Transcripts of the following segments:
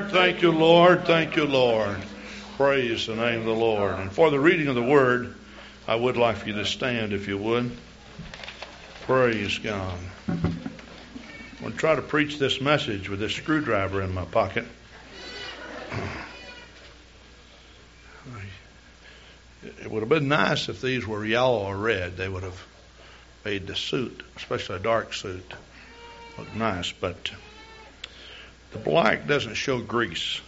Lord. Thank you, Lord. Thank you, Lord. Praise the name of the Lord. And for the reading of the Word, I would like for you to stand if you would. Praise God. I'm going to try to preach this message with this screwdriver in my pocket. It would have been nice if these were yellow or red. They would have made the suit, especially a dark suit, look nice. But the black doesn't show grease.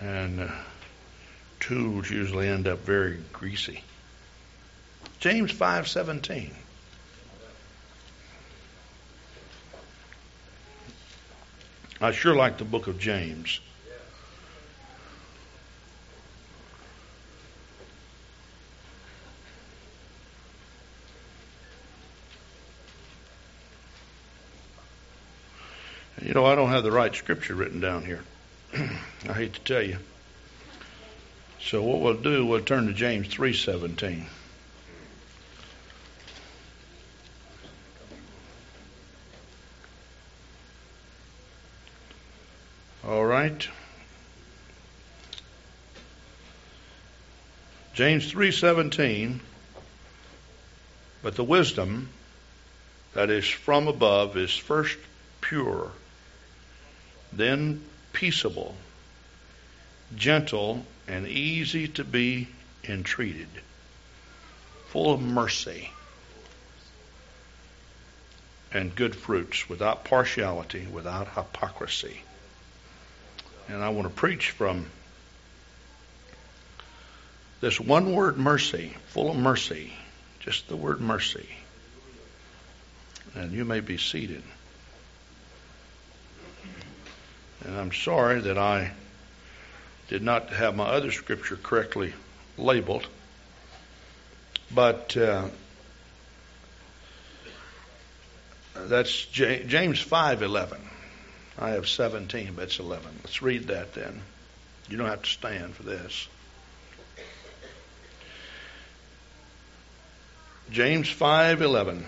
And tools usually end up very greasy. James 5:17. I sure like the book of James. You know, I don't have the right scripture written down here. I hate to tell you. So what we'll do, we'll turn to James 3:17. All right. James 3:17. But the wisdom that is from above is first pure, then peaceable, gentle, and easy to be entreated, full of mercy and good fruits, without partiality, without hypocrisy. And I want to preach from this one word, mercy, full of mercy, just the word mercy. And you may be seated. And I'm sorry that I did not have my other scripture correctly labeled. But that's James 5:11. I have 17, but it's 11. Let's read that then. You don't have to stand for this. James 5:11.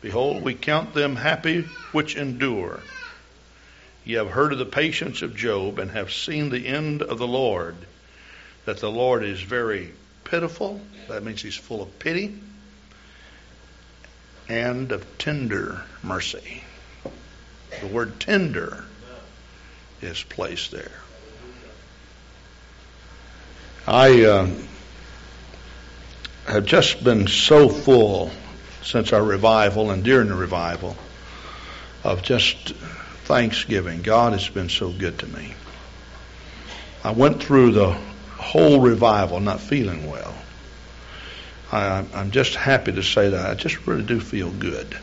Behold, we count them happy which endure. Ye have heard of the patience of Job, and have seen the end of the Lord, that the Lord is very pitiful. That means he's full of pity and of tender mercy. The word tender is placed there. I have just been so full since our revival and during the revival of just thanksgiving. God has been so good to me. I went through the whole revival not feeling well. I'm just happy to say that I just really do feel good.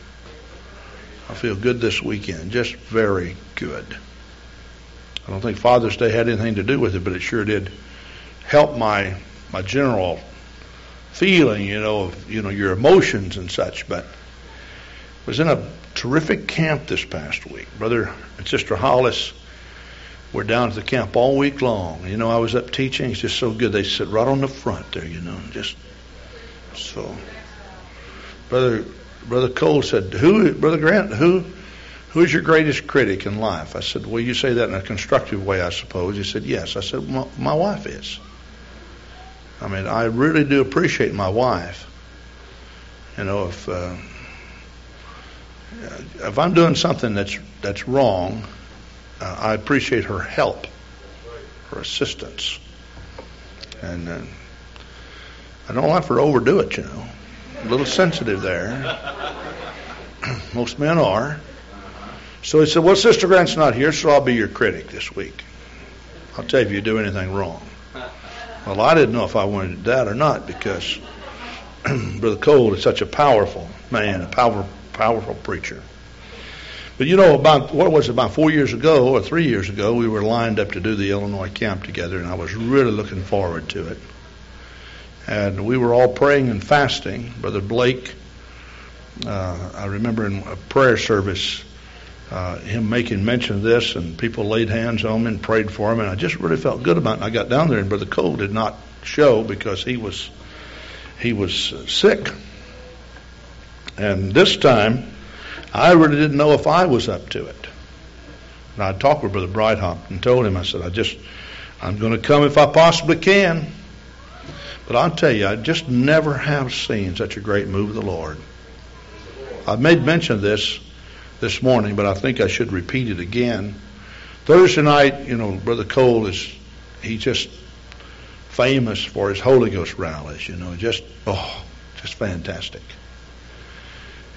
I feel good this weekend, just very good. I don't think Father's Day had anything to do with it, but it sure did help my general feeling, of your emotions and such. But I was in a terrific camp this past week. Brother and Sister Hollis were down at the camp all week long. I was up teaching. It's just so good. They sit right on the front there, Just so. Brother Cole said, Brother Grant, who's your greatest critic in life? I said, well, you say that in a constructive way, I suppose. He said, yes. I said, my wife is. I mean, I really do appreciate my wife. If I'm doing something that's wrong, I appreciate her help, her assistance, and I don't like her to overdo it. A little sensitive there. Most men are. So he said, "Well, Sister Grant's not here, so I'll be your critic this week. I'll tell you if you do anything wrong." Well, I didn't know if I wanted that or not because Brother Cole is such a powerful man, powerful preacher. But about 4 years ago or 3 years ago, we were lined up to do the Illinois camp together, and I was really looking forward to it. And we were all praying and fasting. Brother Blake, I remember in a prayer service, him making mention of this, and people laid hands on him and prayed for him, and I just really felt good about it. And I got down there, and Brother Cole did not show because he was sick. And this time, I really didn't know if I was up to it. And I talked with Brother Breithaupt and told him, I said, I'm going to come if I possibly can. But I'll tell you, I just never have seen such a great move of the Lord. I made mention of this morning, but I think I should repeat it again. Thursday night, Brother Cole he's just famous for his Holy Ghost rallies, just fantastic.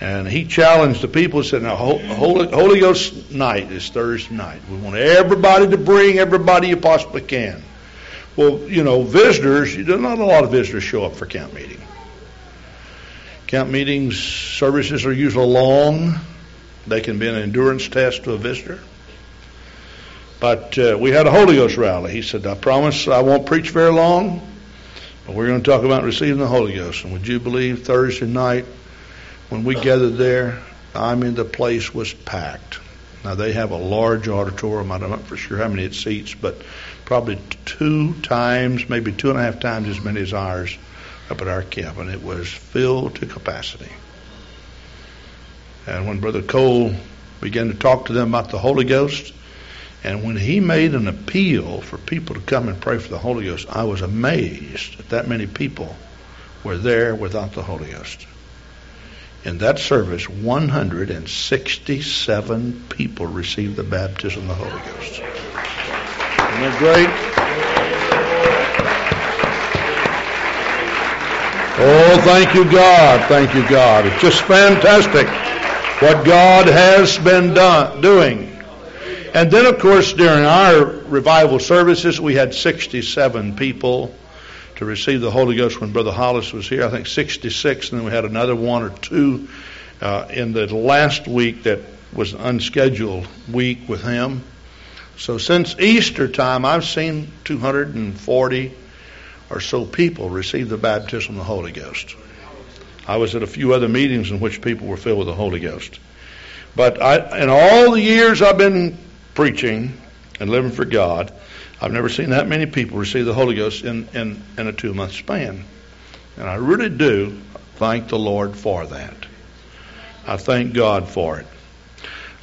And he challenged the people, said, now, Holy Ghost night is Thursday night. We want everybody to bring everybody you possibly can. Well, visitors, not a lot of visitors show up for camp meeting. Camp meetings, services are usually long. They can be an endurance test to a visitor. But we had a Holy Ghost rally. He said, I promise I won't preach very long, but we're going to talk about receiving the Holy Ghost. And would you believe Thursday night when we gathered there, the place was packed. Now, they have a large auditorium. I'm not for sure how many it seats, but probably 2 times, maybe 2.5 times as many as ours up at our camp. And it was filled to capacity. And when Brother Cole began to talk to them about the Holy Ghost, and when he made an appeal for people to come and pray for the Holy Ghost, I was amazed that many people were there without the Holy Ghost. In that service, 167 people received the baptism of the Holy Ghost. Isn't that great? Oh, thank you, God. Thank you, God. It's just fantastic what God has been doing. And then, of course, during our revival services, we had 67 people to receive the Holy Ghost when Brother Hollis was here. I think 66, and then we had another 1 or 2 in the last week that was an unscheduled week with him. So since Easter time, I've seen 240 or so people receive the baptism of the Holy Ghost. I was at a few other meetings in which people were filled with the Holy Ghost. But in all the years I've been preaching and living for God, I've never seen that many people receive the Holy Ghost in a 2-month span. And I really do thank the Lord for that. I thank God for it.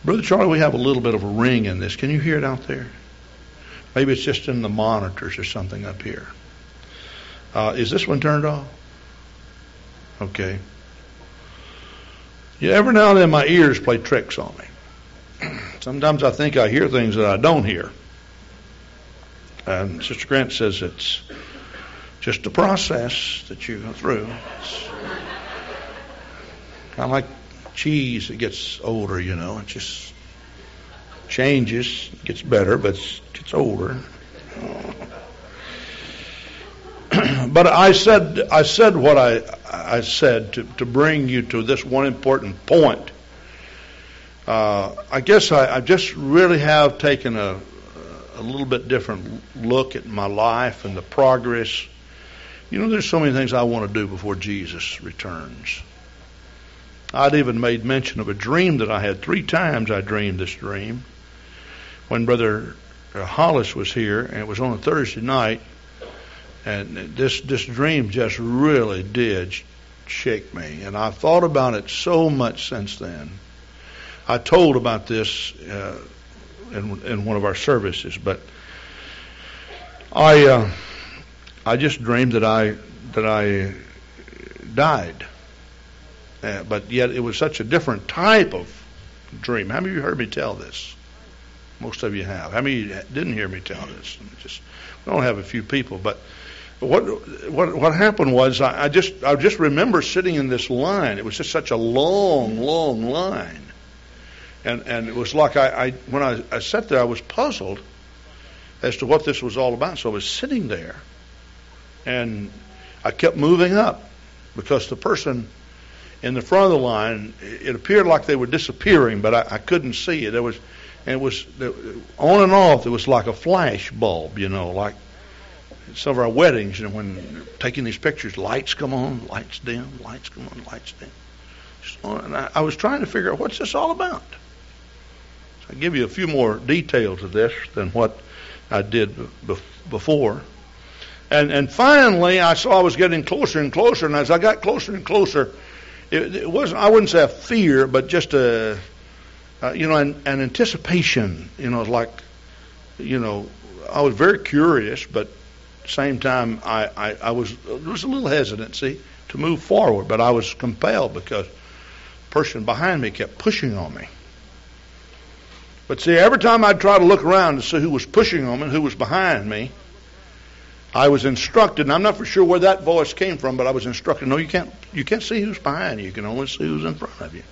Brother Charlie, we have a little bit of a ring in this. Can you hear it out there? Maybe it's just in the monitors or something up here. Is this one turned off? Okay. Every now and then my ears play tricks on me. Sometimes I think I hear things that I don't hear. And Sister Grant says it's just a process that you go through. It's kind of like cheese that gets older, It just changes, gets better, but it gets older. But I said what I said to bring you to this one important point. I guess I just really have taken a little bit different look at my life and the progress. There's so many things I want to do before Jesus returns. I'd even made mention of a dream that I had. 3 times I dreamed this dream. When Brother Hollis was here, and it was on a Thursday night, and this dream just really did shake me. And I've thought about it so much since then. I told about this in one of our services, but I just dreamed that I died. But yet it was such a different type of dream. How many of you heard me tell this? Most of you have. How many of you didn't hear me tell this? I don't have a few people, but what happened was I just remember sitting in this line. It was just such a long line, and it was like when I sat there, I was puzzled as to what this was all about. So I was sitting there, and I kept moving up because the person in the front of the line, it appeared like they were disappearing, but I couldn't see it. It was on and off. It was like a flash bulb, like some of our weddings, when they're taking these pictures, lights come on, lights dim, lights come on, lights dim. And I was trying to figure out, what's this all about? So I'll give you a few more details of this than what I did before. And finally, I saw I was getting closer and closer, and as I got closer and closer, it wasn't, I wouldn't say a fear, but just a and anticipation, like, I was very curious, but same time I was, there was a little hesitancy to move forward, but I was compelled because the person behind me kept pushing on me. But see, every time I'd try to look around to see who was pushing on me and who was behind me, I was instructed, and I'm not for sure where that voice came from, but I was instructed, no, you can't see who's behind you. You can only see who's in front of you.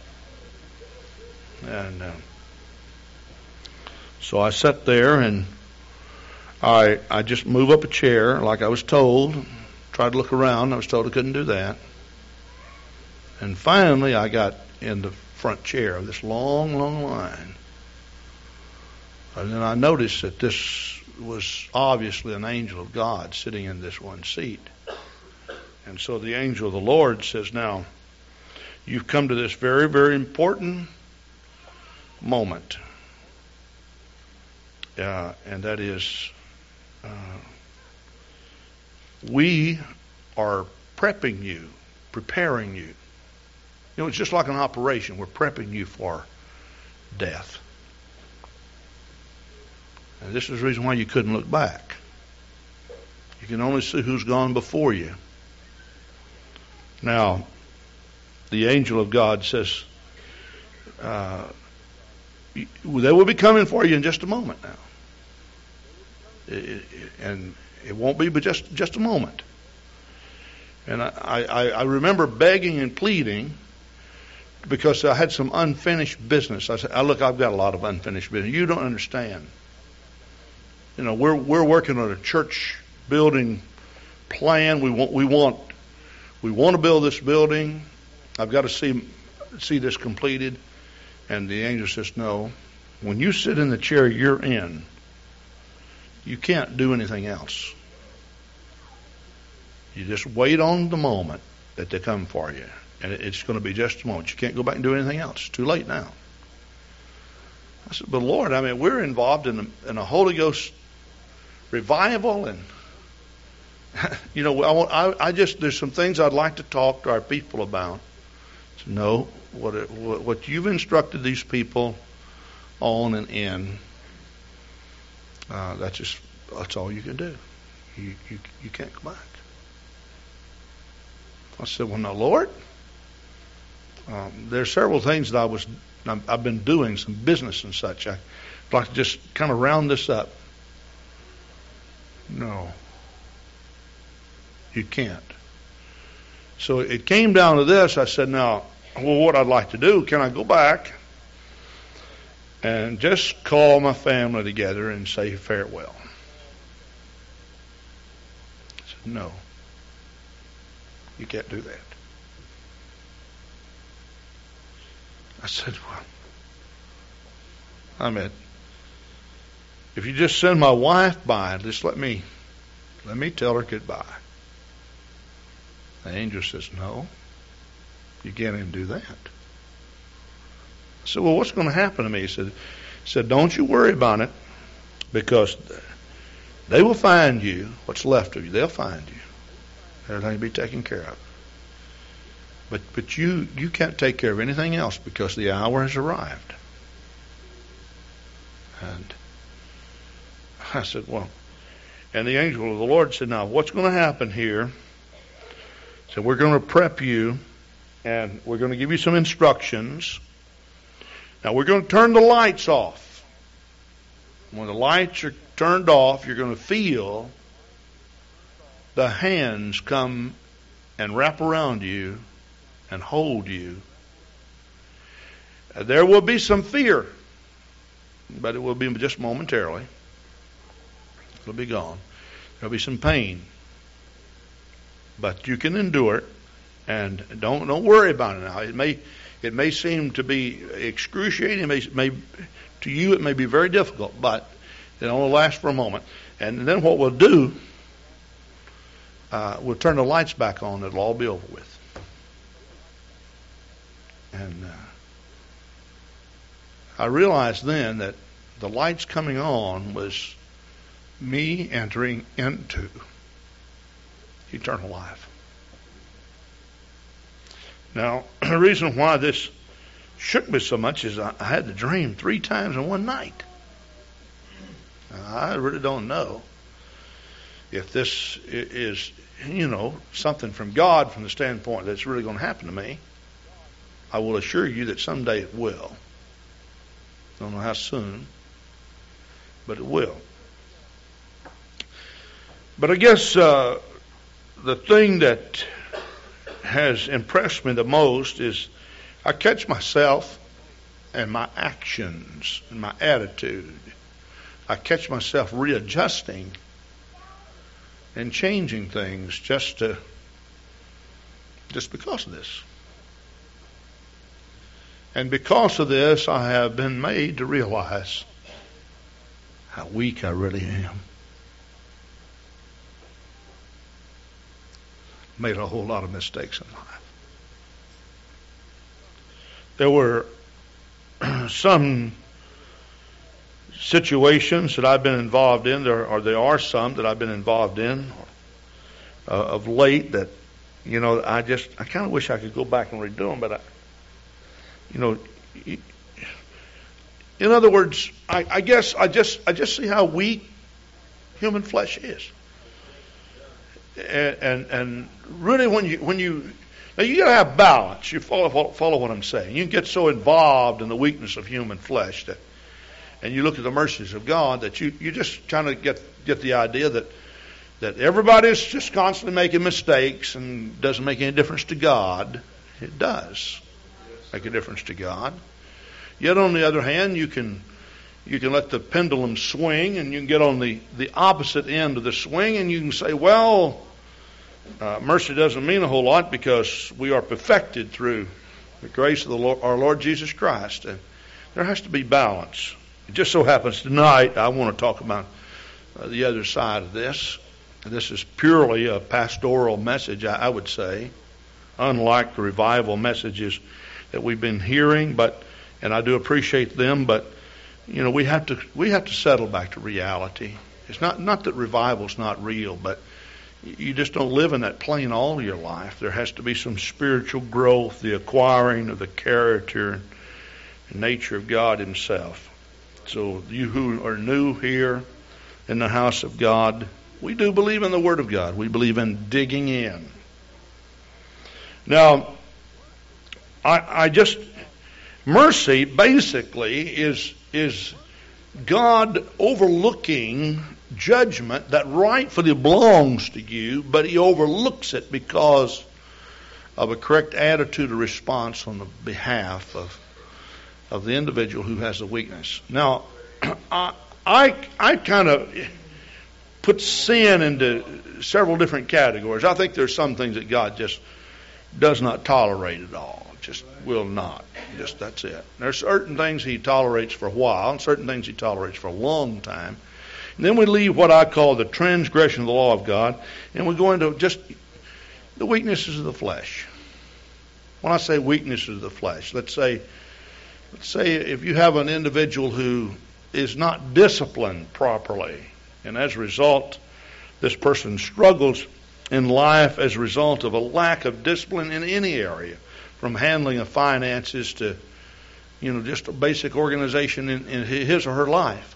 And so I sat there, and I just moved up a chair like I was told, tried to look around. I was told I couldn't do that. And finally I got in the front chair of this long, long line. And then I noticed that this was obviously an angel of God sitting in this one seat. And so the angel of the Lord says, now, you've come to this very, very important moment. And that is, we are preparing you. It's just like an operation. We're prepping you for death. And this is the reason why you couldn't look back. You can only see who's gone before you. Now, the angel of God says, they will be coming for you in just a moment now. And it won't be but just a moment. And I remember begging and pleading because I had some unfinished business. I said, look, I've got a lot of unfinished business. You don't understand. We're working on a church building plan. We want to build this building. I've got to see this completed. And the angel says, no, when you sit in the chair you're in, you can't do anything else. You just wait on the moment that they come for you. And it's going to be just a moment. You can't go back and do anything else. It's too late now. I said, but Lord, we're involved in a Holy Ghost revival. And, there's some things I'd like to talk to our people about. I said, no, what you've instructed these people on and in, that's all you can do. You can't go back. I said, well, now, Lord, there's several things that I've been doing, some business and such. I'd like to just kind of round this up. No, you can't. So it came down to this. I said, now, what I'd like to do, can I go back and just call my family together and say farewell? I said, no, you can't do that. I said, well, if you just send my wife by, just let me tell her goodbye. The angel says, no, you can't even do that. I said, well, what's going to happen to me? He said, don't you worry about it, because they will find you, what's left of you, they'll find you. Everything will be taken care of. But you can't take care of anything else because the hour has arrived. And I said, well, and the angel of the Lord said, now what's going to happen here? He said, we're going to prep you and we're going to give you some instructions. Now we're going to turn the lights off. When the lights are turned off, you're going to feel the hands come and wrap around you and hold you. There will be some fear, but it will be just momentarily. It'll be gone. There'll be some pain, but you can endure it, and don't worry about it now. It may seem to be excruciating. It may be very difficult, but it only lasts for a moment. And then what we'll do, we'll turn the lights back on. It'll all be over with. And I realized then that the lights coming on was me entering into eternal life. Now, the reason why this shook me so much is I had the dream 3 times in one night. Now, I really don't know if this is, you know, something from God from the standpoint that's really going to happen to me. I will assure you that someday it will. Don't know how soon, but it will. But I guess the thing that has impressed me the most is I catch myself and my actions and my attitude. I catch myself readjusting and changing things just because of this. And because of this, I have been made to realize how weak I really am. Made a whole lot of mistakes in life. There were some situations that I've been involved in, there are some that I've been involved in of late that, you know, I kind of wish I could go back and redo them, but in other words, I guess I just see how weak human flesh is. And really, when you now, you got to have balance. You follow what I'm saying. You can get so involved in the weakness of human flesh that, and you look at the mercies of God, that you just kind of get the idea that everybody's just constantly making mistakes and doesn't make any difference to God. It does make a difference to God. Yet on the other hand, you can let the pendulum swing, and you can get on the opposite end of the swing, and you can say, well, mercy doesn't mean a whole lot because we are perfected through the grace of our Lord Jesus Christ. And there has to be balance. It just so happens tonight I want to talk about the other side of this. And this is purely a pastoral message, I would say, unlike the revival messages that we've been hearing. And I do appreciate them, but you know, we have to settle back to reality. It's not that revival's not real, but you just don't live in that plane all your life. There has to be some spiritual growth, the acquiring of the character and nature of God Himself. So you who are new here in the house of God, we do believe in the Word of God. We believe in digging in. Now, mercy basically is God overlooking judgment that rightfully belongs to you, but He overlooks it because of a correct attitude or response on the behalf of the individual who has the weakness. Now, I kind of put sin into several different categories. I think there's some things that God just does not tolerate at all. Just will not. Just that's it. There are certain things He tolerates for a while, and certain things He tolerates for a long time. And then we leave what I call the transgression of the law of God, and we go into just the weaknesses of the flesh. When I say weaknesses of the flesh, let's say if you have an individual who is not disciplined properly, and as a result, this person struggles in life as a result of a lack of discipline in any area. From handling of finances to, you know, just a basic organization in his or her life.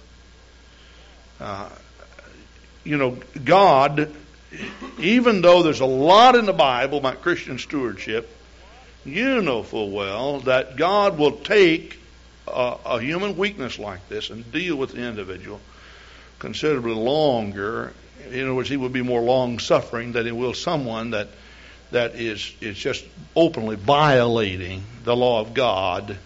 You know, God, even though there's a lot in the Bible about Christian stewardship, you know full well that God will take a human weakness like this and deal with the individual considerably longer. In other words, He will be more long-suffering than He will someone that is just openly violating the law of God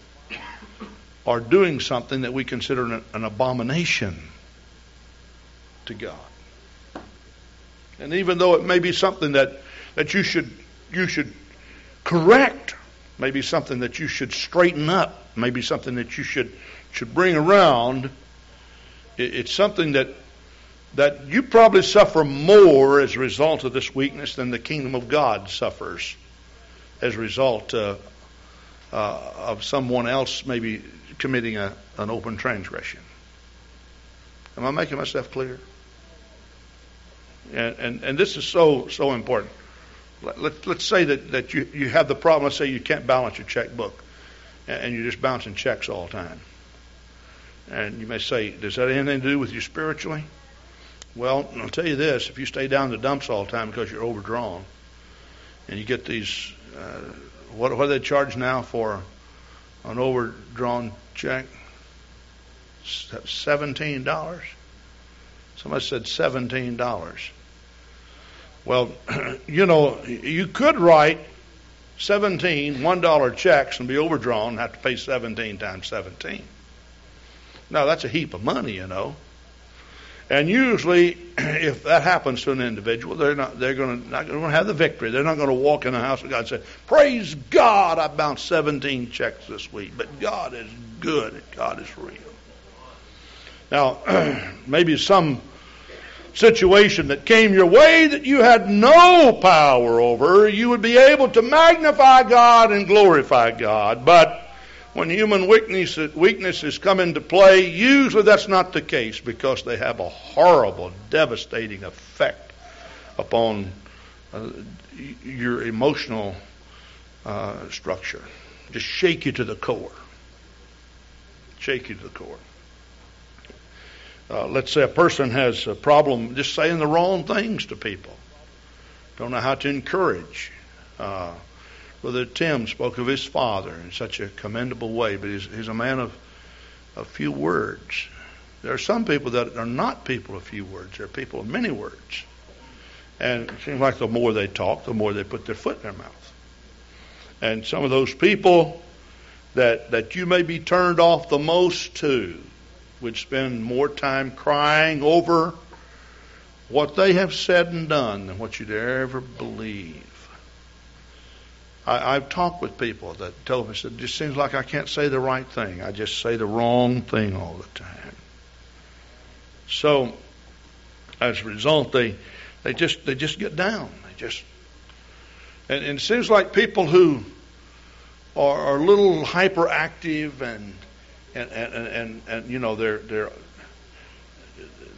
or doing something that we consider an abomination to God. And even though it may be something that you should correct, maybe something that you should straighten up, maybe something that you should bring around, it's something that you probably suffer more as a result of this weakness than the kingdom of God suffers as a result of someone else maybe committing an open transgression. Am I making myself clear? And this is so important. Let's say that you have the problem. Let's say you can't balance your checkbook. and you're just bouncing checks all the time. And you may say, does that have anything to do with you spiritually? Well, I'll tell you this, if you stay down in the dumps all the time because you're overdrawn, and you get these, what do they charge now for an overdrawn check? $17? Somebody said $17. Well, you know, you could write 17 $1 checks and be overdrawn and have to pay 17 times 17. Now, that's a heap of money, you know. And usually, if that happens to an individual, they're not going to have the victory. They're not going to walk in the house of God and say, "Praise God, I bounced 17 checks this week." But God is good and God is real. Now, maybe some situation that came your way that you had no power over, you would be able to magnify God and glorify God. But when human weaknesses come into play, usually that's not the case because they have a horrible, devastating effect upon your emotional structure. Just shake you to the core. Shake you to the core. Let's say a person has a problem just saying the wrong things to people. Don't know how to encourage. Brother Tim spoke of his father in such a commendable way, but he's a man of a few words. There are some people that are not people of few words. They're people of many words. And it seems like the more they talk, the more they put their foot in their mouth. And some of those people that you may be turned off the most to would spend more time crying over what they have said and done than what you'd ever believe. I've talked with people that tell me, it just seems like I can't say the right thing. I just say the wrong thing all the time. So, as a result, they just get down. And it seems like people who are a little hyperactive and you know their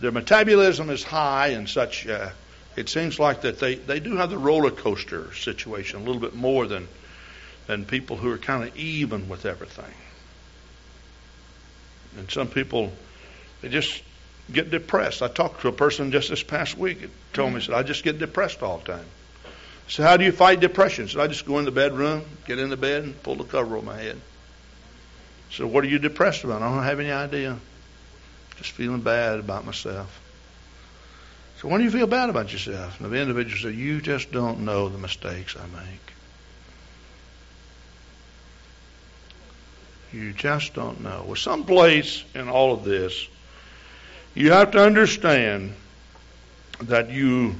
metabolism is high and such. It seems like that they do have the roller coaster situation a little bit more than people who are kind of even with everything. And some people, they just get depressed. I talked to a person just this past week. It told me, said, I just get depressed all the time. I said, how do you fight depression? So I just go in the bedroom, get in the bed, and pull the cover over my head. So what are you depressed about? I don't have any idea. Just feeling bad about myself. So when do you feel bad about yourself? And the individual said, you just don't know the mistakes I make. You just don't know. Well, someplace in all of this, you have to understand that you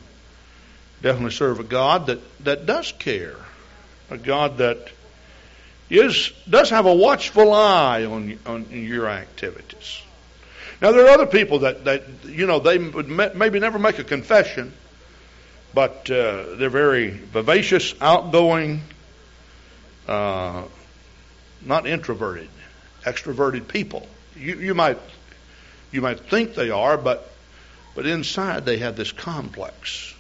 definitely serve a God that does care. A God that does have a watchful eye on your activities. Now, there are other people that you know, they would maybe never make a confession, but they're very vivacious, outgoing, not introverted, extroverted people. You might think they are, but inside they have this complex.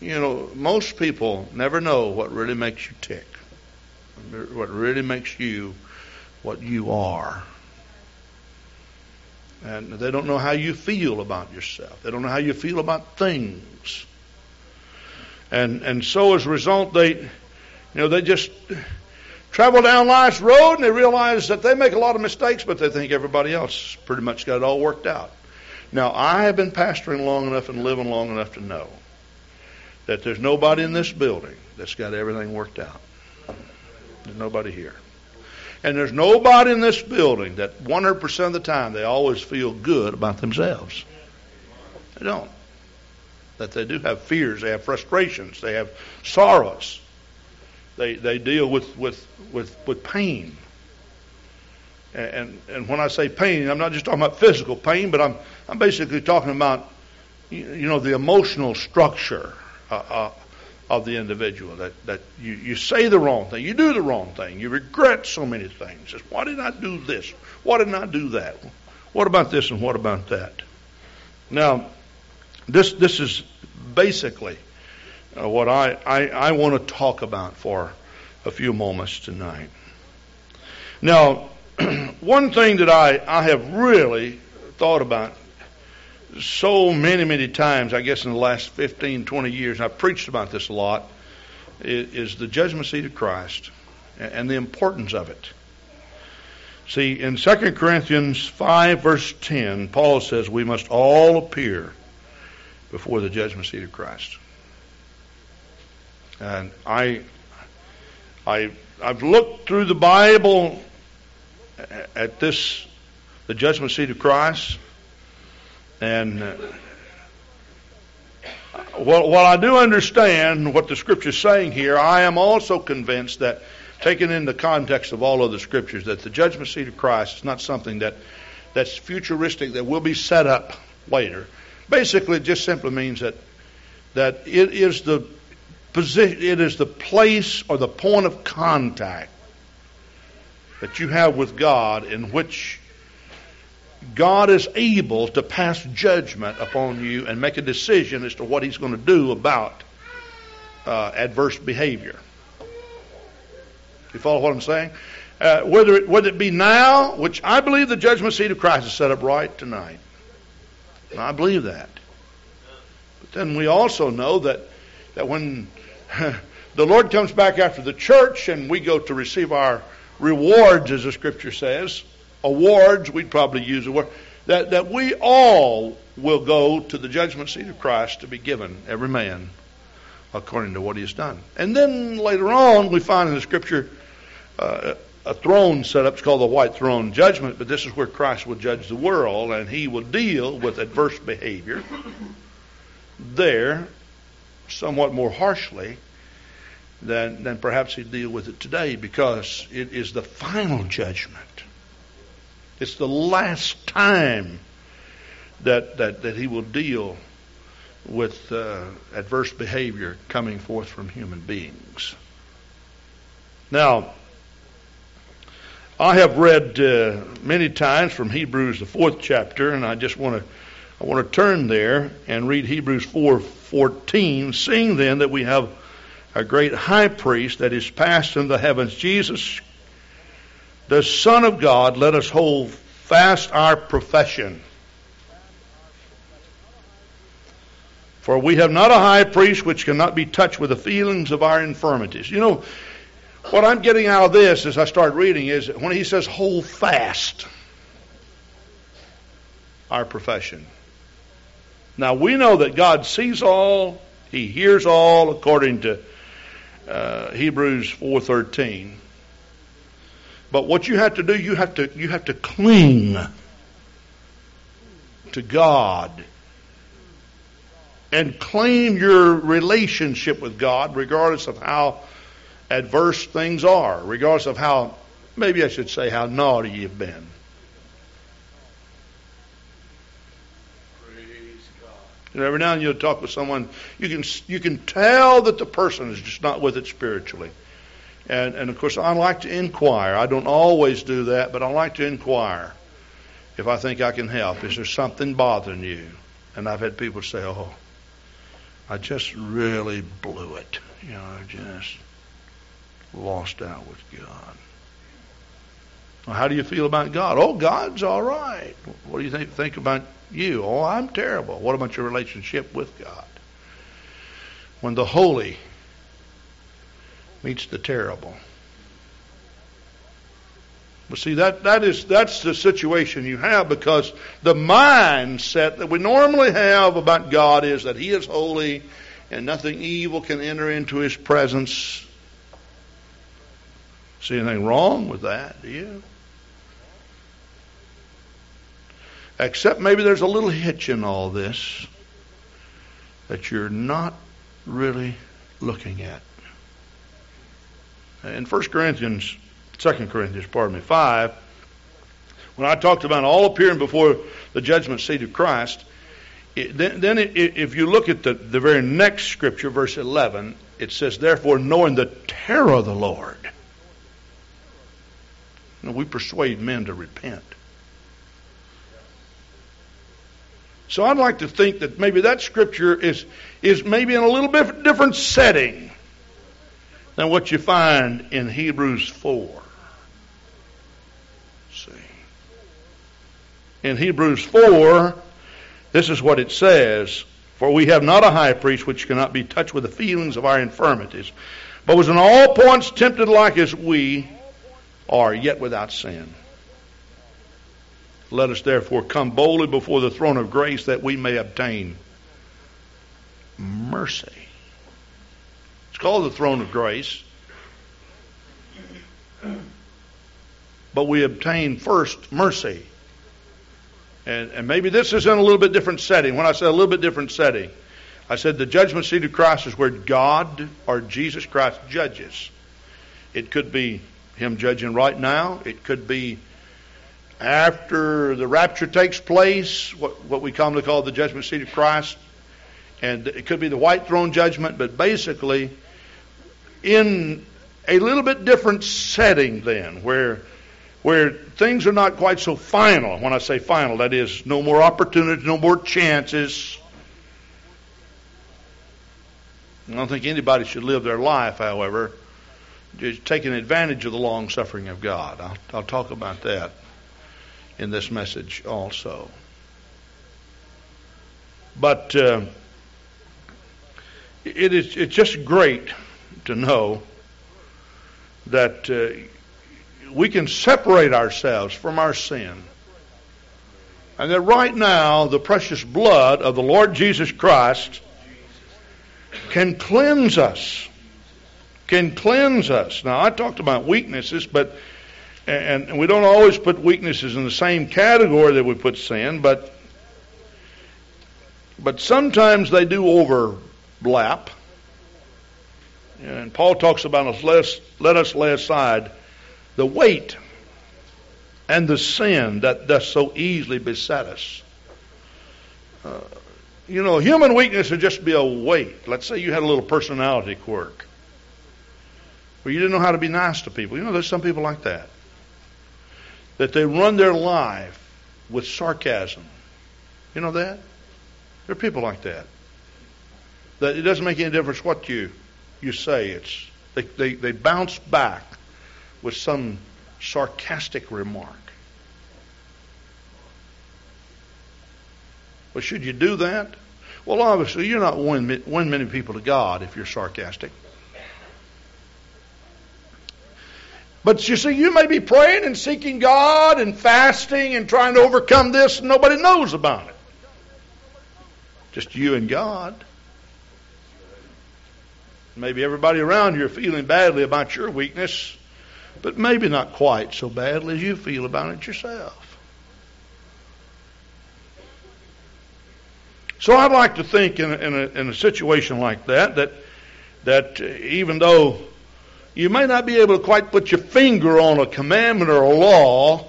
You know, most people never know what really makes you tick. What really makes you what you are. And they don't know how you feel about yourself. They don't know how you feel about things. And so as a result, they just travel down life's road and they realize that they make a lot of mistakes, but they think everybody else pretty much got it all worked out. Now, I have been pastoring long enough and living long enough to know that there's nobody in this building that's got everything worked out. There's nobody here. And there's nobody in this building that 100% of the time they always feel good about themselves. They don't. That they do have fears, they have frustrations, they have sorrows. They deal with pain. And when I say pain, I'm not just talking about physical pain, but I'm basically talking about, you know, the emotional structure of the individual, that you say the wrong thing, you do the wrong thing, you regret so many things. Just, why did I do this? Why didn't I do that? What about this and what about that? Now, this is basically what I want to talk about for a few moments tonight. Now, one thing that I have really thought about so many times, I guess in the last 15, 20 years, and I've preached about this a lot, is the judgment seat of Christ and the importance of it. See, in 2 Corinthians 5, verse 10, Paul says we must all appear before the judgment seat of Christ. And I've looked through the Bible at this, the judgment seat of Christ, and while I do understand what the Scripture is saying here, I am also convinced that, taken in the context of all other Scriptures, that the judgment seat of Christ is not something that's futuristic, that will be set up later. Basically, it just simply means that it is the position, it is the place or the point of contact that you have with God, in which God is able to pass judgment upon you and make a decision as to what He's going to do about adverse behavior. You follow what I'm saying? Whether it be now, which I believe the judgment seat of Christ is set up right tonight. And I believe that. But then we also know that when the Lord comes back after the church and we go to receive our rewards, as the Scripture says, awards, we'd probably use the word, that we all will go to the judgment seat of Christ to be given, every man, according to what he has done. And then later on, we find in the Scripture a throne set up. It's called the white throne judgment, but this is where Christ will judge the world, and He will deal with adverse behavior there somewhat more harshly than perhaps He'd deal with it today, because it is the final judgment. It's the last time that He will deal with adverse behavior coming forth from human beings. Now, I have read many times from Hebrews the 4th chapter, and I want to turn there and read Hebrews 4:14. Seeing then that we have a great high priest that is passed into the heavens, Jesus, the Son of God, let us hold fast our profession. For we have not a high priest which cannot be touched with the feelings of our infirmities. You know, what I'm getting out of this as I start reading is when he says hold fast our profession. Now we know that God sees all, He hears all, according to Hebrews 4:13. But what you have to do, you have to cling to God and claim your relationship with God, regardless of how adverse things are, regardless of how, maybe I should say, how naughty you've been. Praise God. And every now and then you'll talk with someone, you can tell that the person is just not with it spiritually. And of course, I like to inquire. I don't always do that, but I like to inquire if I think I can help. Is there something bothering you? And I've had people say, "Oh, I just really blew it. You know, I just lost out with God." Well, how do you feel about God? "Oh, God's all right." What do you think about you? "Oh, I'm terrible." What about your relationship with God? When the holy meets the terrible. But see, that's the situation you have, because the mindset that we normally have about God is that He is holy and nothing evil can enter into His presence. See anything wrong with that, do you? Except maybe there's a little hitch in all this that you're not really looking at. In 2 Corinthians 5, when I talked about all appearing before the judgment seat of Christ, if you look at the very next scripture, verse 11, it says, "Therefore, knowing the terror of the Lord," you know, we persuade men to repent. So I'd like to think that maybe that scripture is maybe in a little bit different setting than what you find in Hebrews 4. See. In Hebrews 4, this is what it says. For we have not a high priest which cannot be touched with the feelings of our infirmities, but was in all points tempted like as we are, yet without sin. Let us therefore come boldly before the throne of grace that we may obtain mercy. It's called the throne of grace. But we obtain first mercy. And maybe this is in a little bit different setting. When I said a little bit different setting, I said the judgment seat of Christ is where God or Jesus Christ judges. It could be Him judging right now. It could be after the rapture takes place, what we commonly call the judgment seat of Christ. And it could be the white throne judgment, but basically in a little bit different setting then where things are not quite so final. When I say final, that is no more opportunities, no more chances. I don't think anybody should live their life, however, just taking advantage of the long suffering of God. I'll talk about that in this message also. But it's just great to know that we can separate ourselves from our sin. And that right now, the precious blood of the Lord Jesus Christ can cleanse us. Can cleanse us. Now, I talked about weaknesses, but and we don't always put weaknesses in the same category that we put sin, but sometimes they do overlap. And Paul talks about let us lay aside the weight and the sin that does so easily beset us. Human weakness would just be a weight. Let's say you had a little personality quirk where you didn't know how to be nice to people. You know, there's some people like that they run their life with sarcasm. You know that? There are people like that it doesn't make any difference what you say. It's they bounce back with some sarcastic remark. Well, should you do that? Well, obviously, you're not win many people to God if you're sarcastic. But you see, you may be praying and seeking God and fasting and trying to overcome this, and nobody knows about it. Just you and God. Maybe everybody around you are feeling badly about your weakness, but maybe not quite so badly as you feel about it yourself. So I'd like to think in a situation like that even though you may not be able to quite put your finger on a commandment or a law,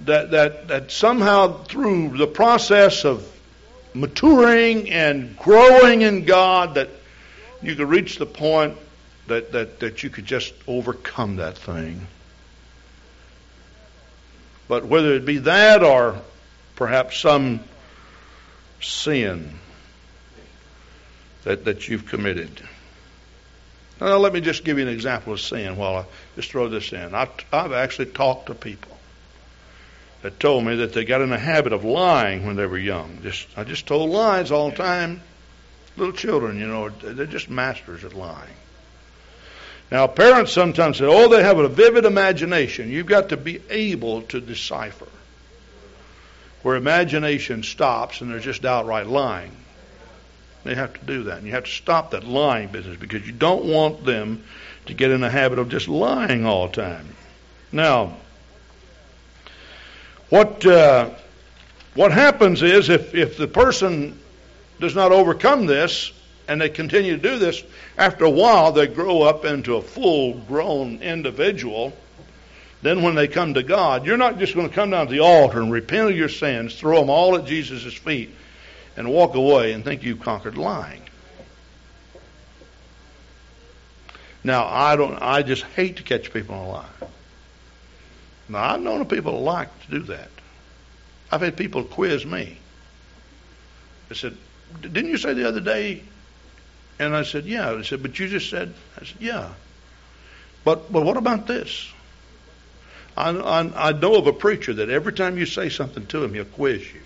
that somehow through the process of maturing and growing in God, that you could reach the point that you could just overcome that thing. But whether it be that or perhaps some sin that you've committed. Now let me just give you an example of sin while I just throw this in. I've actually talked to people that told me that they got in the habit of lying when they were young. I just told lies all the time. Little children, they're just masters at lying. Now, parents sometimes say, they have a vivid imagination. You've got to be able to decipher where imagination stops and they're just outright lying. They have to do that. And you have to stop that lying business because you don't want them to get in the habit of just lying all the time. Now, what happens is if the person does not overcome this, and they continue to do this, after a while they grow up into a full-grown individual. Then when they come to God, you're not just going to come down to the altar and repent of your sins, throw them all at Jesus' feet, and walk away and think you've conquered lying. Now, I just hate to catch people on a lie. Now, I've known people like to do that. I've had people quiz me. They said, "Didn't you say the other day?" And I said, "Yeah." They said, "But you just said." I said, "Yeah. But what about this?" I know of a preacher that every time you say something to him, he'll quiz you.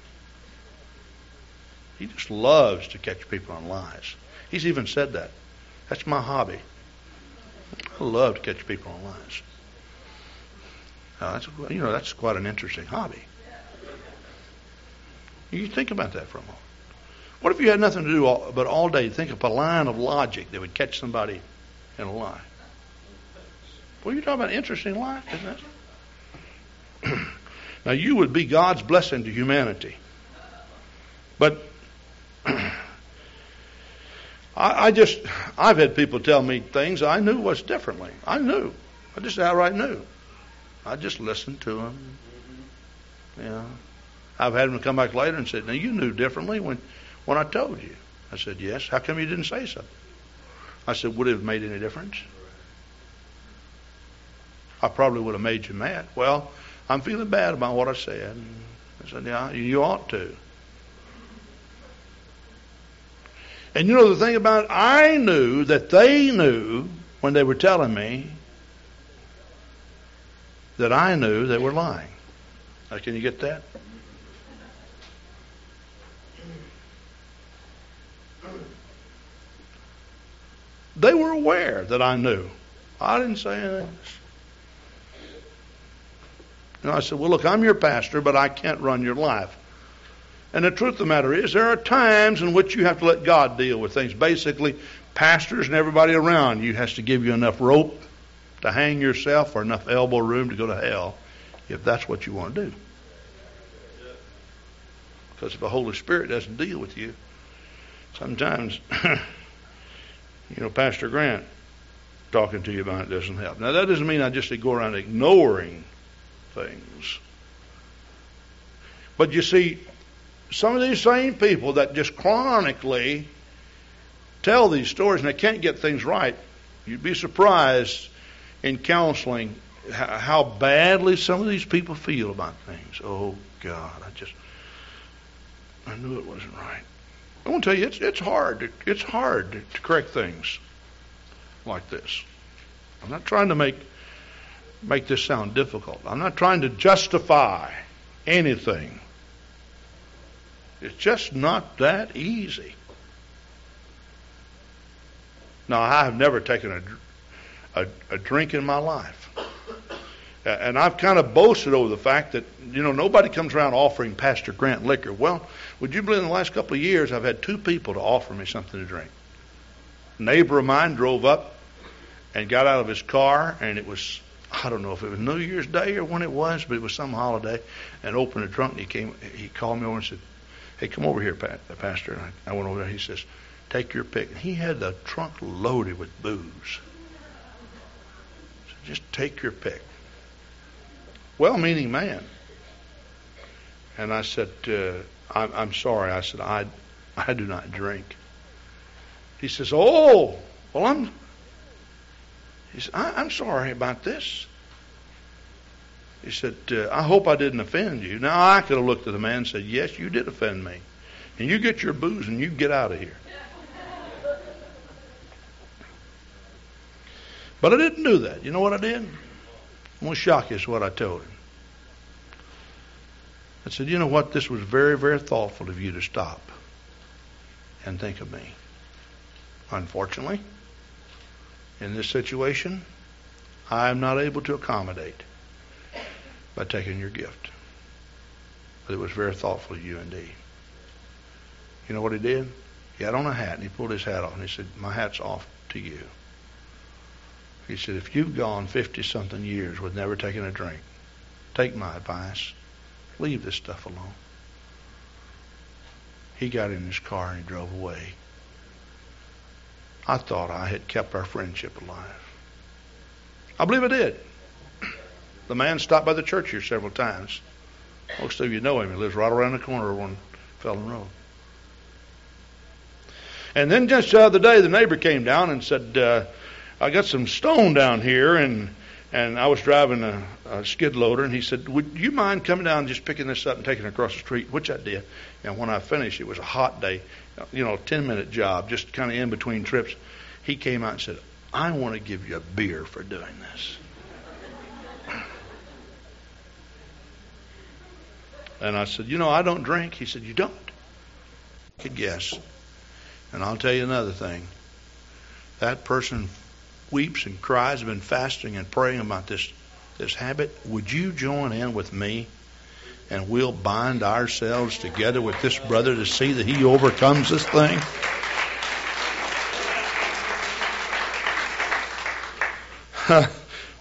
He just loves to catch people on lies. He's even said that. That's my hobby. I love to catch people on lies. That's quite an interesting hobby. You think about that for a moment. What if you had nothing to do but all day think up a line of logic that would catch somebody in a lie? Well, you're talking about interesting life, isn't it? Now, you would be God's blessing to humanity. But I've had people tell me things I knew was differently. I just outright knew. I just listened to them. Yeah. I've had them come back later and said, now, you knew differently when I told you. I said, yes. How come you didn't say something? I said, would it have made any difference? I probably would have made you mad. Well, I'm feeling bad about what I said. I said, yeah, you ought to. And you know the thing about it? I knew that they knew when they were telling me that I knew they were lying. Now, can you get that? They were aware that I knew. I didn't say anything. And I said, well, look, I'm your pastor, but I can't run your life. And the truth of the matter is, there are times in which you have to let God deal with things. Basically, pastors and everybody around you has to give you enough rope to hang yourself or enough elbow room to go to hell if that's what you want to do. Because if the Holy Spirit doesn't deal with you, sometimes... Pastor Grant talking to you about it doesn't help. Now, that doesn't mean I just go around ignoring things. But you see, some of these same people that just chronically tell these stories and they can't get things right, you'd be surprised in counseling how badly some of these people feel about things. Oh, God, I knew it wasn't right. I want to tell you, it's hard to correct things like this. I'm not trying to make this sound difficult. I'm not trying to justify anything. It's just not that easy. Now, I have never taken a drink in my life. And I've kind of boasted over the fact that, nobody comes around offering Pastor Grant liquor. Well, would you believe in the last couple of years I've had two people to offer me something to drink. A neighbor of mine drove up and got out of his car, and it was, I don't know if it was New Year's Day or when it was, but it was some holiday, and opened a trunk, and he called me over and said, hey, come over here, Pastor. And I went over there, he says, take your pick. And he had the trunk loaded with booze. So just take your pick. Well-meaning man. And I said, I'm sorry. I said, I do not drink. He says, oh, well, he said, I'm sorry about this. He said, I hope I didn't offend you. Now, I could have looked at the man and said, yes, you did offend me. And you get your booze and you get out of here. But I didn't do that. You know what I did? I'm going to shock you is what I told him. I said, you know what? This was very, very thoughtful of you to stop and think of me. Unfortunately, in this situation, I am not able to accommodate by taking your gift. But it was very thoughtful of you indeed. You know what he did? He had on a hat, and he pulled his hat off, and he said, my hat's off to you. He said, if you've gone 50-something years with never taking a drink, take my advice. Leave this stuff alone. He got in his car and he drove away. I thought I had kept our friendship alive. I believe I did. The man stopped by the church here several times. Most of you know him. He lives right around the corner on Felden Road. And then just the other day, the neighbor came down and said, I got some stone down here, and I was driving a skid loader, and he said, would you mind coming down and just picking this up and taking it across the street, which I did. And when I finished, it was a hot day, a 10-minute job, just kind of in between trips. He came out and said, I want to give you a beer for doing this. And I said, I don't drink. He said, you don't? I could guess. And I'll tell you another thing. That person weeps and cries, has been fasting and praying about this habit. Would you join in with me? And we'll bind ourselves together with this brother to see that he overcomes this thing.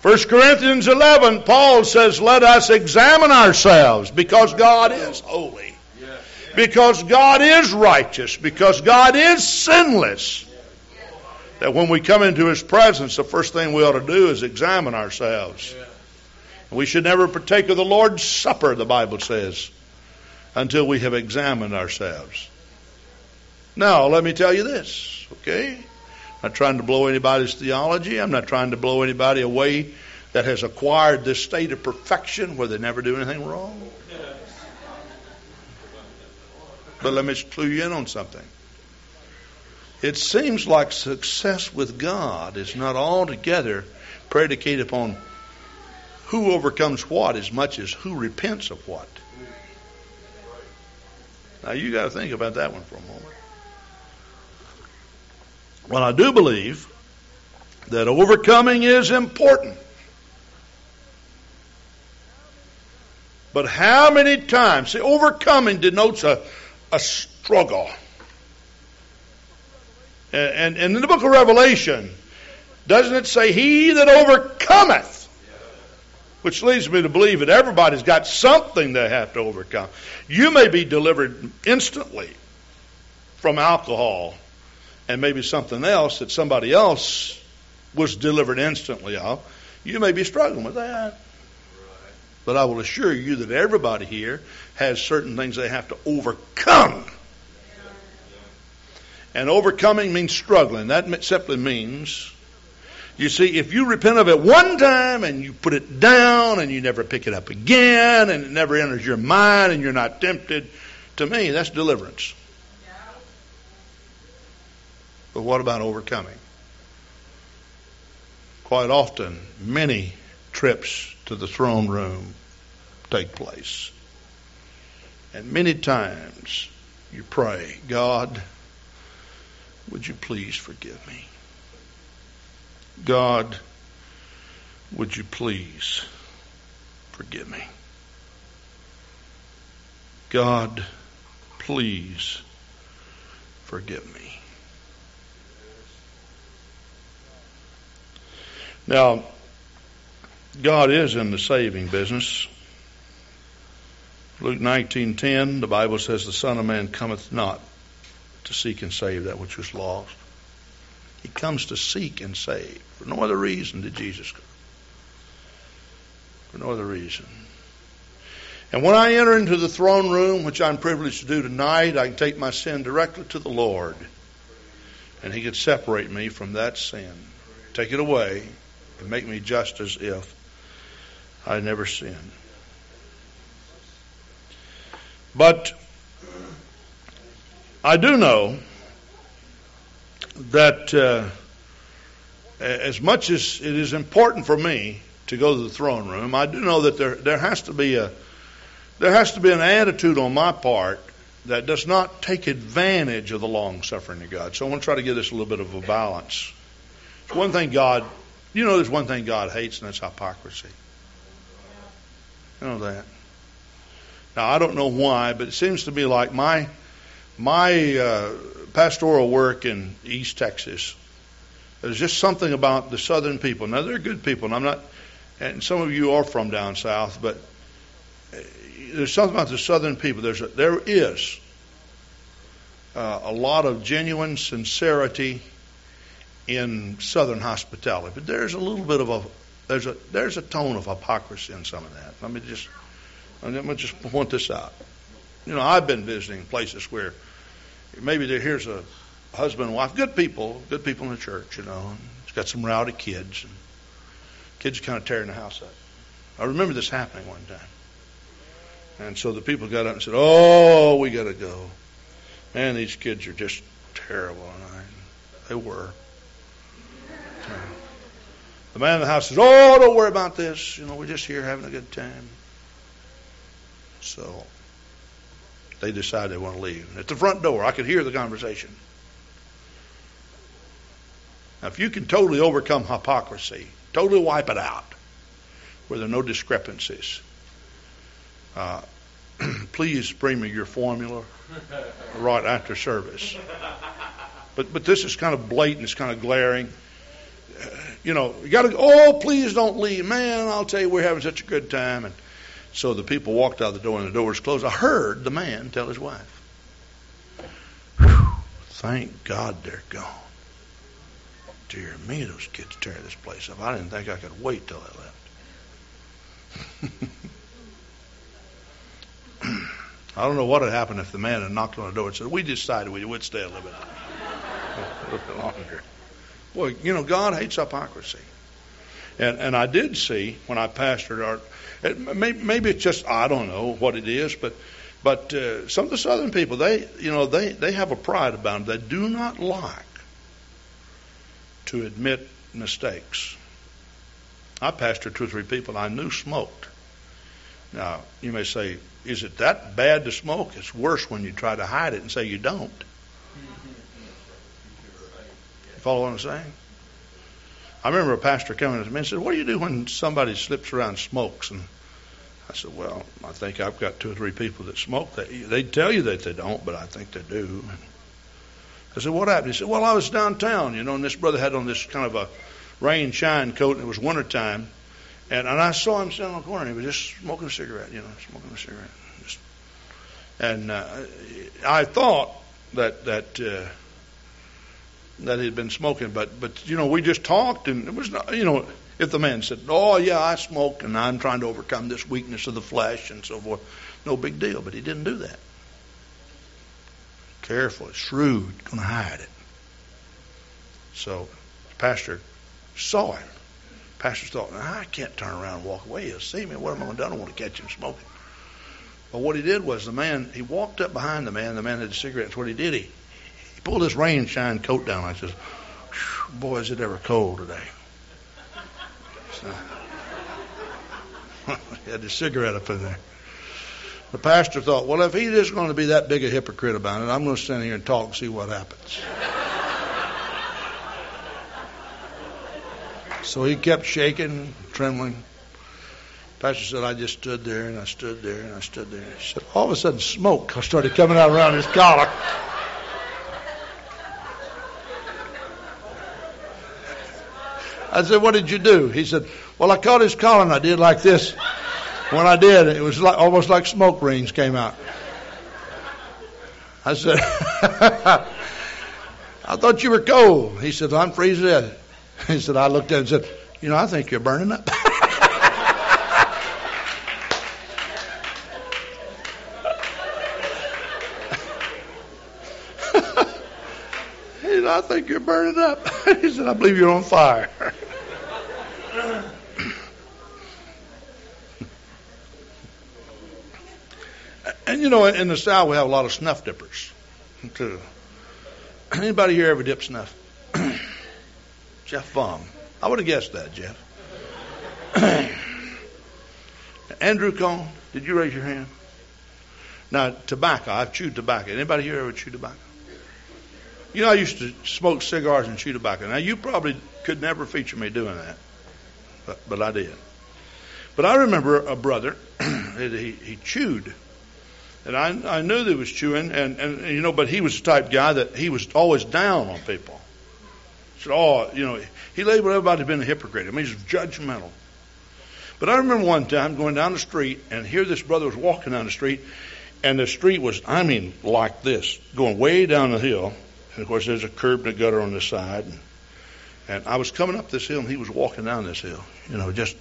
First Corinthians 11, Paul says, let us examine ourselves because God is holy. Because God is righteous. Because God is sinless. That when we come into His presence, the first thing we ought to do is examine ourselves. We should never partake of the Lord's Supper, the Bible says, until we have examined ourselves. Now, let me tell you this, okay? I'm not trying to blow anybody's theology. I'm not trying to blow anybody away that has acquired this state of perfection where they never do anything wrong. But let me just clue you in on something. It seems like success with God is not altogether predicated upon who overcomes what as much as who repents of what. Now you got to think about that one for a moment. Well, I do believe that overcoming is important. But how many times? See, overcoming denotes a struggle. And in the book of Revelation, doesn't it say, he that overcometh? Which leads me to believe that everybody's got something they have to overcome. You may be delivered instantly from alcohol and maybe something else that somebody else was delivered instantly of. You may be struggling with that. But I will assure you that everybody here has certain things they have to overcome. And overcoming means struggling. That simply means... You see, if you repent of it one time and you put it down and you never pick it up again and it never enters your mind and you're not tempted, to me, that's deliverance. But what about overcoming? Quite often, many trips to the throne room take place. And many times you pray, God, would you please forgive me? God, would you please forgive me? God, please forgive me. Now, God is in the saving business. Luke 19:10, the Bible says, the Son of Man cometh not to seek and save that which was lost. He comes to seek and save. For no other reason did Jesus come. For no other reason. And when I enter into the throne room, which I'm privileged to do tonight, I can take my sin directly to the Lord. And He can separate me from that sin. Take it away and make me just as if I never sinned. But I do know that as much as it is important for me to go to the throne room, I do know that there has to be an attitude on my part that does not take advantage of the long suffering of God. So I want to try to give this a little bit of a balance. It's one thing God, there's one thing God hates, and that's hypocrisy. You know that. Now I don't know why, but it seems to be like my pastoral work in East Texas. There's just something about the Southern people. Now they're good people, and I'm not. And some of you are from down south, but there's something about the Southern people. There is a lot of genuine sincerity in Southern hospitality, but there's a little bit of there's a tone of hypocrisy in some of that. Let me just point this out. I've been visiting places where. Maybe here's a husband and wife, good people in the church, and he's got some rowdy kids. And kids kind of tearing the house up. I remember this happening one time. And so the people got up and said, oh, we got to go. Man, these kids are just terrible. And they were. The man in the house says, oh, don't worry about this. We're just here having a good time. So they decide they want to leave. And at the front door, I could hear the conversation. Now, if you can totally overcome hypocrisy, totally wipe it out, where there are no discrepancies, please bring me your formula right after service. But this is kind of blatant. It's kind of glaring. You know, you got to. Oh, please don't leave, man! I'll tell you, we're having such a good time. And so the people walked out the door, and the door was closed. I heard the man tell his wife, "Whew, thank God they're gone. Dear me, those kids tear this place up. I didn't think I could wait till I left." I don't know what would happen if the man had knocked on the door and said, "We decided we would stay a little bit longer." Well, you know, God hates hypocrisy. And I did see when I pastored maybe it's just, I don't know what it is, but some of the Southern people, they have a pride about them. They do not like to admit mistakes. I pastored 2 or 3 people I knew smoked. Now, you may say, is it that bad to smoke? It's worse when you try to hide it and say you don't. Follow what I'm saying? I remember a pastor coming to me and said, "What do you do when somebody slips around and smokes?" And I said, "Well, I think I've got 2 or 3 people that smoke. They tell you that they don't, but I think they do." And I said, "What happened?" He said, "Well, I was downtown, you know, and this brother had on this kind of a rain shine coat, and it was wintertime, and I saw him sitting on the corner, and he was just smoking a cigarette, you know, And I thought that he'd been smoking, but you know, we just talked, and it was not, you know, if the man said, "Oh yeah, I smoke, and I'm trying to overcome this weakness of the flesh and so forth," no big deal. But he didn't do that. Careful, it's shrewd, going to hide it. So, the pastor saw him. The pastor thought, "I can't turn around and walk away. He'll see me. What am I going to do? I don't want to catch him smoking." But what he did was, he walked up behind the man. The man had a cigarette. That's what he did. He pulled his rain shine coat down. I said, "Boy, is it ever cold today." So, he had his cigarette up in there. The pastor thought, well, if he's just going to be that big a hypocrite about it, I'm going to stand here and talk and see what happens. So he kept shaking, trembling. The pastor said, I just stood there and I stood there and I stood there. He said, all of a sudden, smoke started coming out around his collar. I said, what did you do? He said, well, I caught his collar and I did like this. When I did, it was like, almost like smoke rings came out. I said, I thought you were cold. He said, I'm freezing dead. He said, I looked at him and said, you know, I think you're burning up. I think you're burning up. He said, I believe you're on fire. And you know, in the South, we have a lot of snuff dippers, too. Anybody here ever dip snuff? Jeff Baum. I would have guessed that, Jeff. Andrew Cohn, did you raise your hand? Now, tobacco. I've chewed tobacco. Anybody here ever chew tobacco? You know, I used to smoke cigars and chew tobacco. Now, you probably could never feature me doing that, but I did. But I remember a brother, he chewed, and I knew that he was chewing, and you know, but he was the type of guy that he was always down on people. He said, oh, you know, he labeled everybody as being a hypocrite. I mean, he's judgmental. But I remember one time going down the street, and here this brother was walking down the street, and the street was, I mean, like this, going way down the hill. And, of course, there's a curb and a gutter on the side. And I was coming up this hill, and he was walking down this hill. You know, just...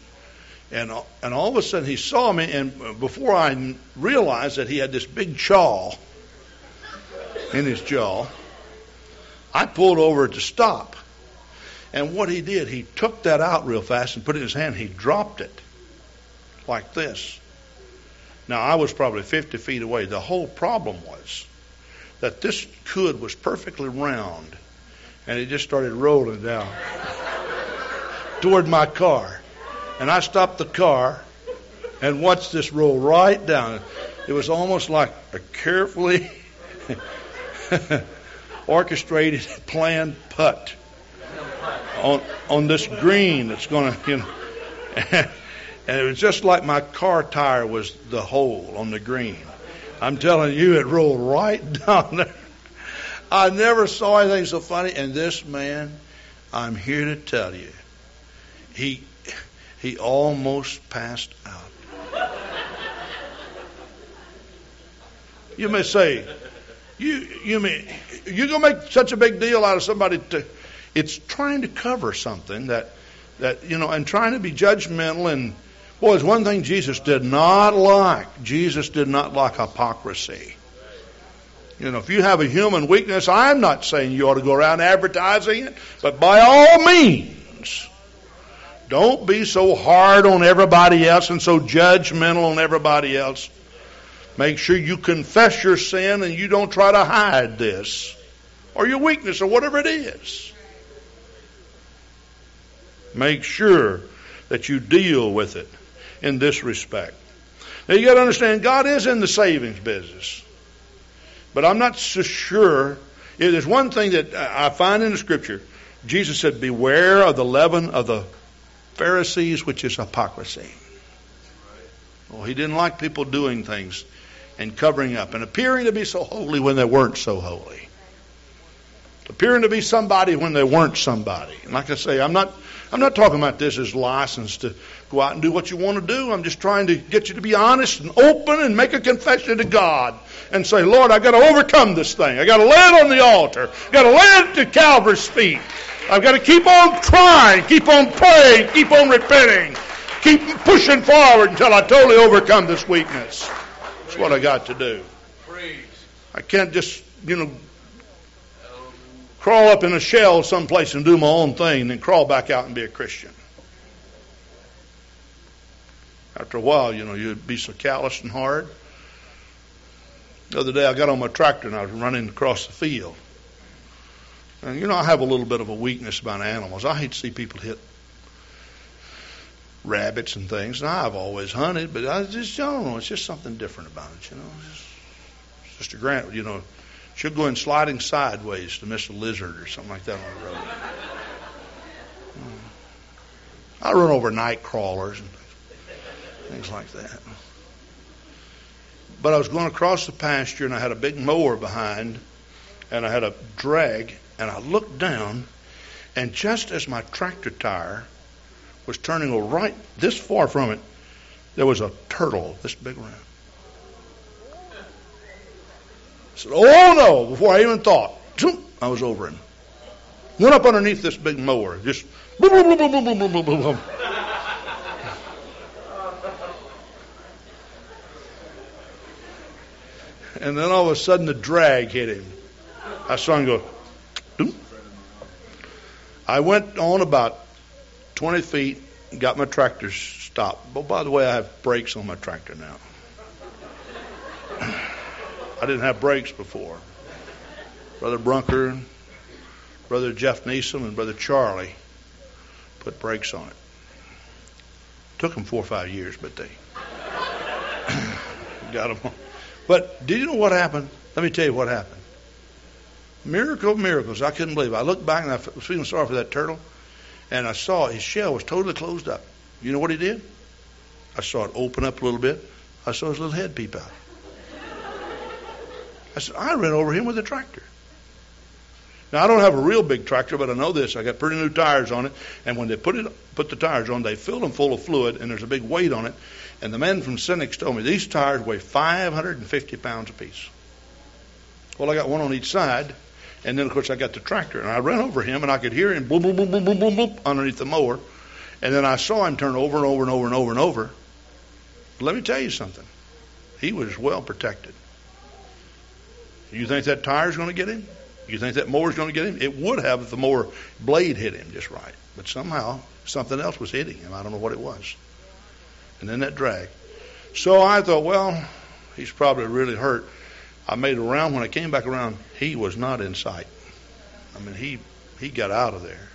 And all of a sudden, he saw me, and before I realized that he had this big chaw in his jaw, I pulled over to stop. And what he did, he took that out real fast and put it in his hand. He dropped it like this. Now, I was probably 50 feet away. The whole problem was that this cud was perfectly round, and it just started rolling down toward my car. And I stopped the car and watched this roll right down. It was almost like a carefully orchestrated, planned putt on this green that's going to, you know. And it was just like my car tire was the hole on the green. I'm telling you, it rolled right down there. I never saw anything so funny. And this man, I'm here to tell you, he almost passed out. You may say, you're going to make such a big deal out of somebody. It's trying to cover something that you know, and trying to be judgmental. And boy, it's one thing Jesus did not like. Jesus did not like hypocrisy. You know, if you have a human weakness, I'm not saying you ought to go around advertising it, but by all means, don't be so hard on everybody else and so judgmental on everybody else. Make sure you confess your sin and you don't try to hide this or your weakness or whatever it is. Make sure that you deal with it in this respect. Now, you got to understand, God is in the savings business. But I'm not so sure. There's one thing that I find in the Scripture. Jesus said, beware of the leaven of the Pharisees, which is hypocrisy. Well, he didn't like people doing things and covering up and appearing to be so holy when they weren't so holy. Appearing to be somebody when they weren't somebody. And like I say, I'm not talking about this as license to go out and do what you want to do. I'm just trying to get you to be honest and open and make a confession to God and say, Lord, I've got to overcome this thing. I've got to lay it on the altar. I've got to lay it to Calvary's feet. I've got to keep on trying, keep on praying, keep on repenting, keep pushing forward until I totally overcome this weakness. That's what I got to do. I can't just, crawl up in a shell someplace and do my own thing, then crawl back out and be a Christian. After a while, you'd be so callous and hard. The other day I got on my tractor and I was running across the field. And I have a little bit of a weakness about animals. I hate to see people hit rabbits and things. Now, I've always hunted, but I don't know. It's just something different about it, Sister Grant, she'll go in sliding sideways to miss a lizard or something like that on the road. I run over night crawlers and things like that. But I was going across the pasture and I had a big mower behind and I had a drag and I looked down and just as my tractor tire was turning right this far from it, there was a turtle this big around. I said, oh no, before I even thought, I was over him. Went up underneath this big mower, just boom, boom, boom, boom, boom, boom, boom, boom, boom. And then all of a sudden the drag hit him. I saw him go, doom. I went on about 20 feet, got my tractor stopped. Oh, by the way, I have brakes on my tractor now. I didn't have brakes before. Brother Brunker, Brother Jeff Neeson, and Brother Charlie put brakes on it. Took them 4 or 5 years, but they got them on. But do you know what happened? Let me tell you what happened. Miracle of miracles. I couldn't believe it. I looked back and I was feeling sorry for that turtle, and I saw his shell was totally closed up. You know what he did? I saw it open up a little bit. I saw his little head peep out. I said, I ran over him with a tractor. Now, I don't have a real big tractor, but I know this. I got pretty new tires on it, and when they put the tires on, they filled them full of fluid, and there's a big weight on it. And the man from Cynics told me, these tires weigh 550 pounds apiece. Well, I got one on each side, and then, of course, I got the tractor. And I ran over him, and I could hear him boom, boom, boom, boom, boom, boom, boom, underneath the mower. And then I saw him turn over and over and over and over and over. But let me tell you something. He was well protected. You think that tire's going to get him? You think that mower's going to get him? It would have if the mower blade hit him just right. But somehow something else was hitting him. I don't know what it was. And then that drag. So I thought, well, he's probably really hurt. I made a round. When I came back around, he was not in sight. I mean, he got out of there.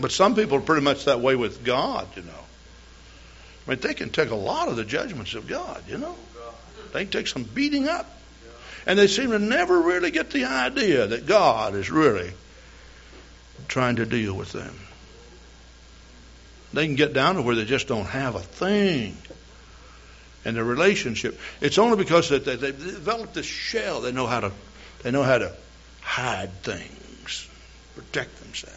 But some people are pretty much that way with God, I mean, they can take a lot of the judgments of God, you know. They can take some beating up. And they seem to never really get the idea that God is really trying to deal with them. They can get down to where they just don't have a thing. And their relationship, it's only because that they've developed this shell. They know how to hide things, protect themselves.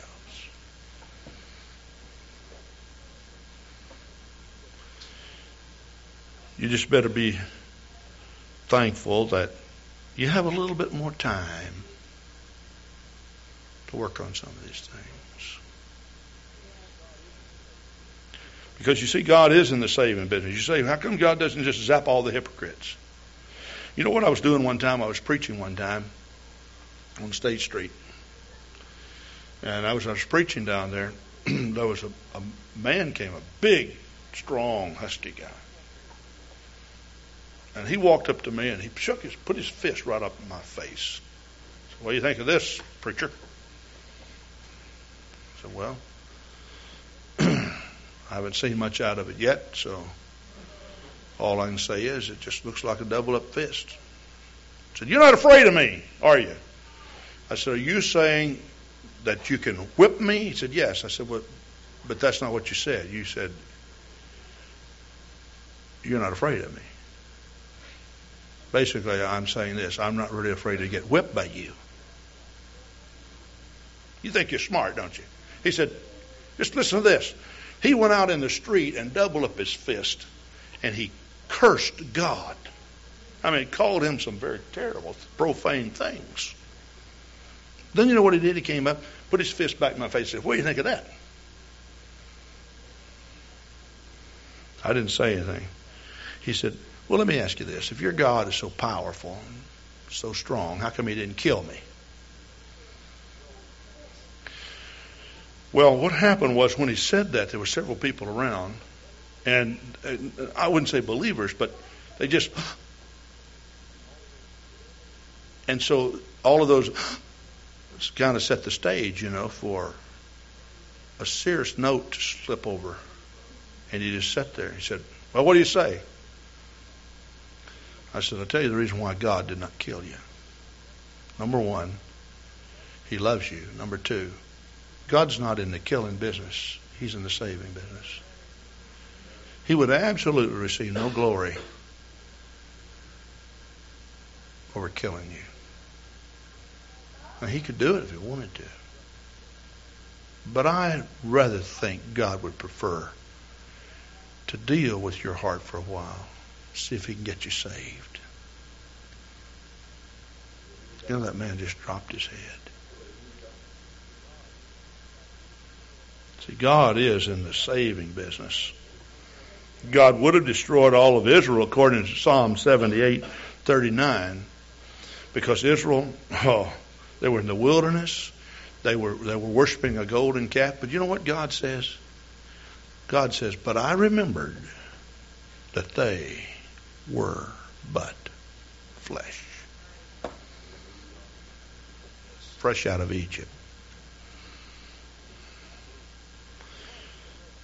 You just better be thankful that you have a little bit more time to work on some of these things. Because you see, God is in the saving business. You say, how come God doesn't just zap all the hypocrites? You know what I was doing one time? I was preaching one time on State Street. And I was preaching down there. There was a man came, a big, strong, husky guy. And he walked up to me and he put his fist right up in my face. I said, what do you think of this, preacher? I said, well, I haven't seen much out of it yet, so all I can say is it just looks like a double-up fist. I said, you're not afraid of me, are you? I said, are you saying that you can whip me? He said, yes. I said, well, but that's not what you said. You said, you're not afraid of me. Basically, I'm saying this. I'm not really afraid to get whipped by you. You think you're smart, don't you? He said, just listen to this. He went out in the street and doubled up his fist, and he cursed God. I mean, called him some very terrible, profane things. Then you know what he did? He came up, put his fist back in my face, and said, what do you think of that? I didn't say anything. He said, well, let me ask you this. If your God is so powerful and so strong, how come he didn't kill me? Well, what happened was when he said that, there were several people around. And I wouldn't say believers, but they just... And so all of those kind of set the stage, you know, for a serious note to slip over. And he just sat there. He said, well, what do you say? I said, I'll tell you the reason why God did not kill you. Number one, he loves you. Number two, God's not in the killing business. He's in the saving business. He would absolutely receive no glory over killing you. Now, he could do it if he wanted to. But I rather think God would prefer to deal with your heart for a while. See if he can get you saved. You know, that man just dropped his head. See, God is in the saving business. God would have destroyed all of Israel according to Psalm 78:39, because Israel, they were in the wilderness. They were worshiping a golden calf. But you know what God says? God says, but I remembered that they were but flesh, fresh out of Egypt.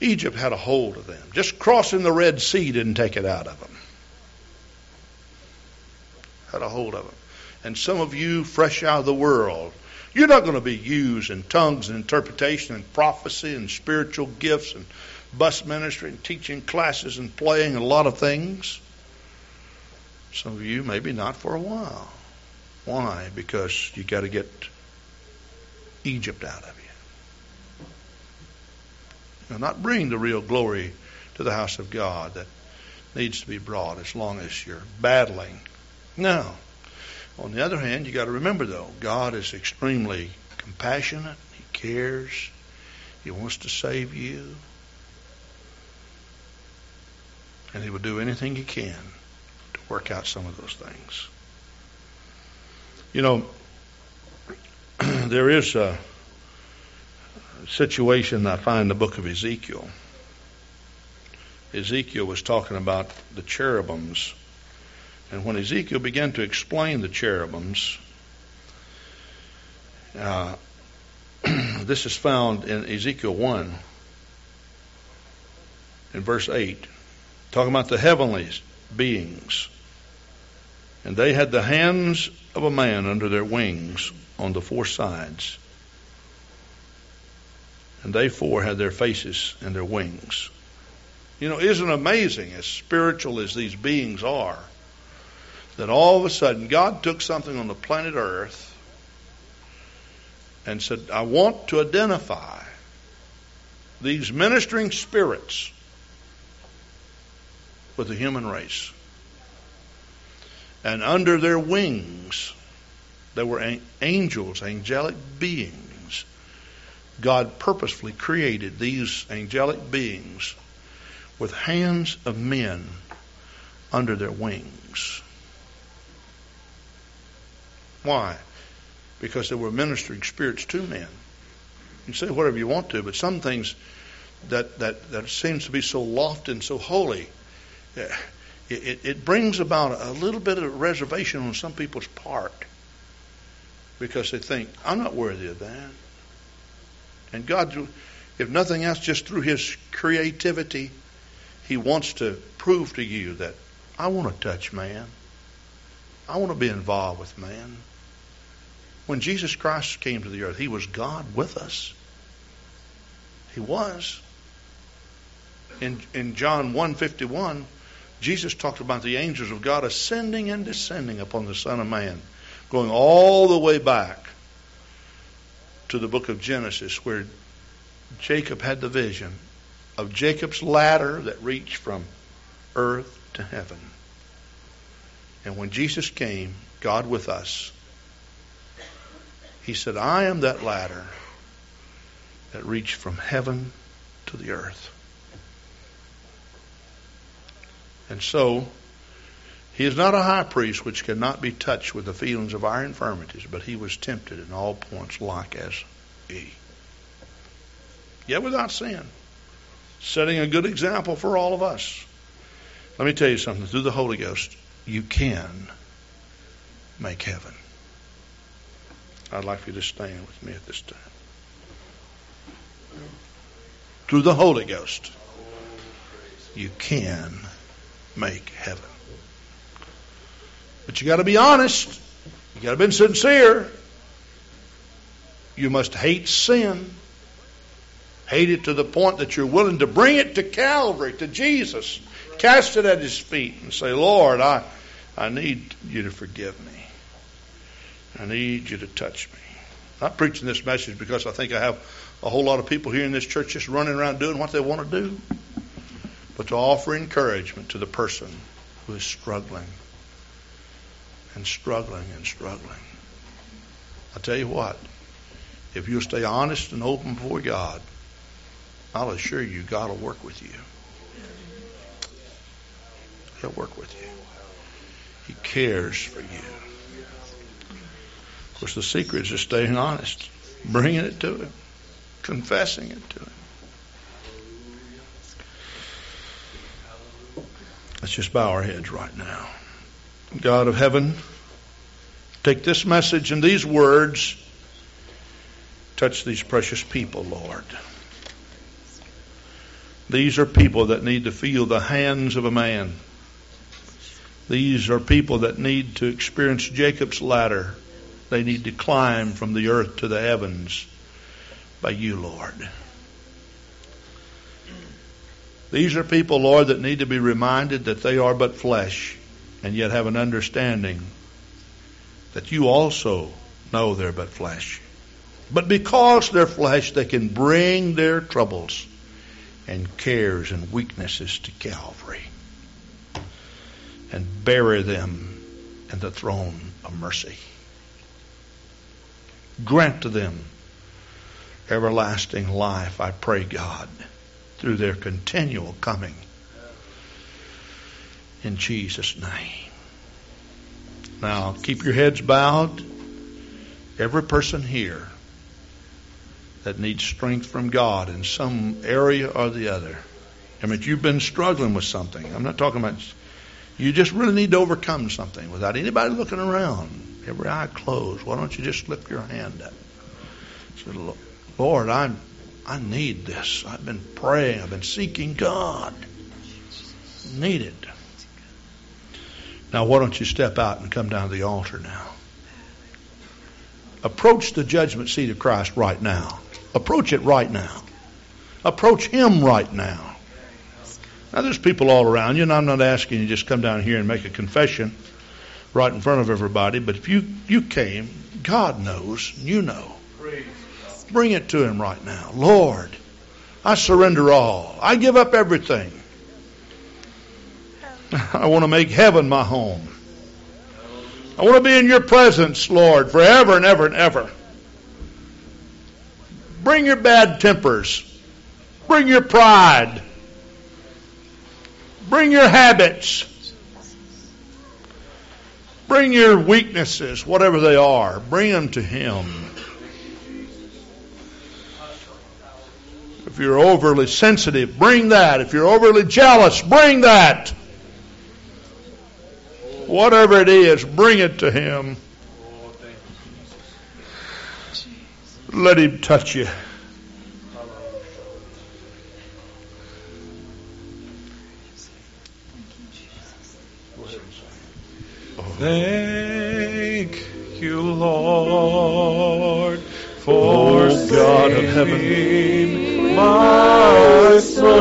Egypt had a hold of them. Just crossing the Red Sea didn't take it out of them. Had a hold of them. And some of you fresh out of the world, you're not going to be used in tongues and interpretation and prophecy and spiritual gifts and bus ministry and teaching classes and playing a lot of things. Some of you maybe not for a while. Why? Because you got to get Egypt out of you. Now, not bring the real glory to the house of God that needs to be brought as long as you're battling. Now, on the other hand, you got to remember though, God is extremely compassionate. He cares. He wants to save you. And he will do anything he can to work out some of those things. You know, there is a situation I find in the book of Ezekiel. Ezekiel was talking about the cherubims. And when Ezekiel began to explain the cherubims, this is found in Ezekiel 1, in verse 8. Talking about the heavenly beings. And they had the hands of a man under their wings on the four sides. And they four had their faces and their wings. You know, isn't it amazing, as spiritual as these beings are, that all of a sudden God took something on the planet Earth and said, I want to identify these ministering spirits with the human race. And under their wings, there were angels, angelic beings. God purposefully created these angelic beings with hands of men under their wings. Why? Because they were ministering spirits to men. You can say whatever you want to, but some things that seems to be so lofty and so holy, it brings about a little bit of reservation on some people's part, because they think, I'm not worthy of that. And God, if nothing else, just through His creativity, He wants to prove to you that I want to touch man. I want to be involved with man. When Jesus Christ came to the earth, He was God with us. He was. In John 1:51, Jesus talked about the angels of God ascending and descending upon the Son of Man, going all the way back to the book of Genesis, where Jacob had the vision of Jacob's ladder that reached from earth to heaven. And when Jesus came, God with us, He said, I am that ladder that reached from heaven to the earth. And so, He is not a high priest which cannot be touched with the feelings of our infirmities, but He was tempted in all points like as we, yet without sin, setting a good example for all of us. Let me tell you something. Through the Holy Ghost, you can make heaven. I'd like for you to stand with me at this time. Through the Holy Ghost, you can make heaven. But you got to be honest. You got to be sincere. You must hate sin. Hate it to the point that you're willing to bring it to Calvary, to Jesus. Cast it at His feet and say, Lord, I need you to forgive me. I need you to touch me. I'm not preaching this message because I think I have a whole lot of people here in this church just running around doing what they want to do, but to offer encouragement to the person who is struggling and struggling and struggling. I tell you what, if you'll stay honest and open before God, I'll assure you God will work with you. He'll work with you. He cares for you. Of course, the secret is just staying honest, bringing it to Him, confessing it to Him. Let's just bow our heads right now. God of heaven, take this message and these words. Touch these precious people, Lord. These are people that need to feel the hands of a man. These are people that need to experience Jacob's ladder. They need to climb from the earth to the heavens by you, Lord. These are people, Lord, that need to be reminded that they are but flesh and yet have an understanding that you also know they're but flesh. But because they're flesh, they can bring their troubles and cares and weaknesses to Calvary and bury them in the throne of mercy. Grant to them everlasting life, I pray, God, through their continual coming. In Jesus' name. Now, keep your heads bowed. Every person here that needs strength from God in some area or the other. I mean, you've been struggling with something. I'm not talking about, you just really need to overcome something without anybody looking around. Every eye closed. Why don't you just slip your hand up? Say, Lord, I need this. I've been praying. I've been seeking God. needed. Now, why don't you step out and come down to the altar now? Approach the judgment seat of Christ right now. Approach it right now. Approach Him right now. Now, there's people all around you, and I'm not asking you to just come down here and make a confession right in front of everybody, but if you came, God knows, you know. Bring it to Him right now. Lord, I surrender all. I give up everything. I want to make heaven my home. I want to be in your presence, Lord, forever and ever and ever. Bring your bad tempers. Bring your pride. Bring your habits. Bring your weaknesses, whatever they are. Bring them to Him. If you're overly sensitive, bring that. If you're overly jealous, bring that. Whatever it is, bring it to Him. Let Him touch you. Thank you, Lord, for God of heaven, my soul.